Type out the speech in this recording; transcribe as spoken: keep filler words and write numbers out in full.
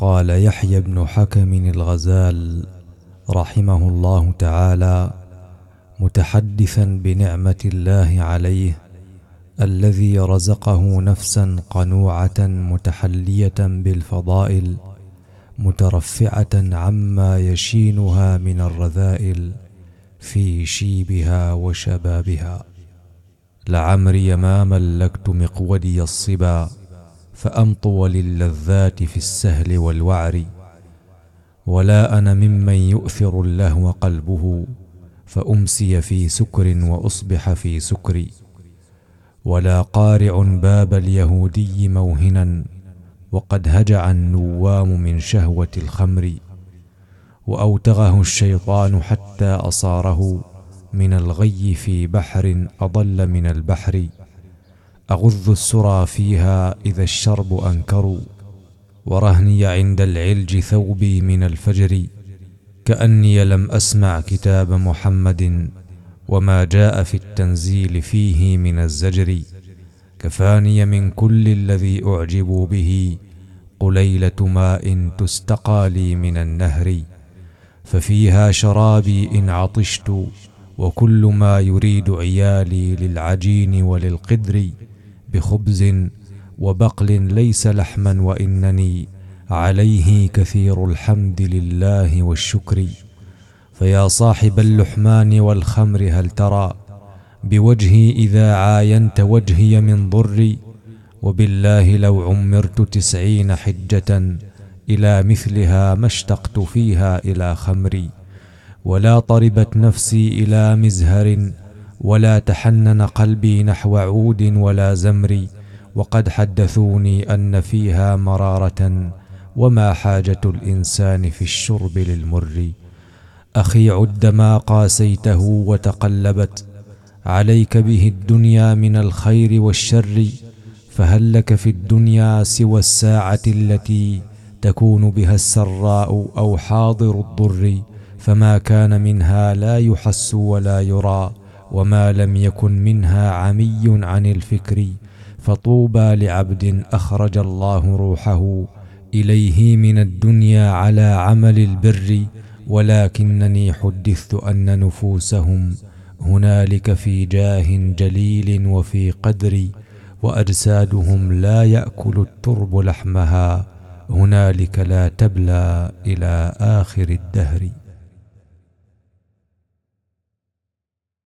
قال يحيى بن حكم الغزال رحمه الله تعالى متحدثا بنعمة الله عليه الذي رزقه نفسا قنوعة متحلية بالفضائل مترفعة عما يشينها من الرذائل في شيبها وشبابها. لعمري ما ملكت مقودي الصبا فأمطو للذات في السهل والوعر، ولا أنا ممن يؤثر اللهو قلبه فأمسي في سكر وأصبح في سكري، ولا قارع باب اليهودي موهنا وقد هجع النوام من شهوة الخمر، وأوتغه الشيطان حتى أصاره من الغي في بحر أضل من البحر، أغذ السرى فيها إذا الشرب أنكروا، ورهني عند العلج ثوبي من الفجر، كأني لم أسمع كتاب محمد وما جاء في التنزيل فيه من الزجر، كفاني من كل الذي أعجبوا به قليلة ماء تستقى لي من النهر، ففيها شرابي إن عطشت، وكل ما يريد عيالي للعجين وللقدر، بخبز وبقل ليس لحما، وإنني عليه كثير الحمد لله والشكر. فيا صاحب اللحمان والخمر هل ترى بوجهي إذا عاينت وجهي من ضري، وبالله لو عمرت تسعين حجة إلى مثلها ما اشتقت فيها إلى خمري، ولا طربت نفسي إلى مزهر، ولا تحنن قلبي نحو عود ولا زمري، وقد حدثوني أن فيها مرارة، وما حاجة الإنسان في الشرب للمر. أخي عد ما قاسيته وتقلبت عليك به الدنيا من الخير والشر، فهل لك في الدنيا سوى الساعة التي تكون بها السراء أو حاضر الضر، فما كان منها لا يحس ولا يرى، وما لم يكن منها عمي عن الفكر، فطوبى لعبد أخرج الله روحه إليه من الدنيا على عمل البر، ولكنني حدثت أن نفوسهم هنالك في جاه جليل وفي قدر، وأجسادهم لا يأكل الترب لحمها، هنالك لا تبلى إلى آخر الدهر.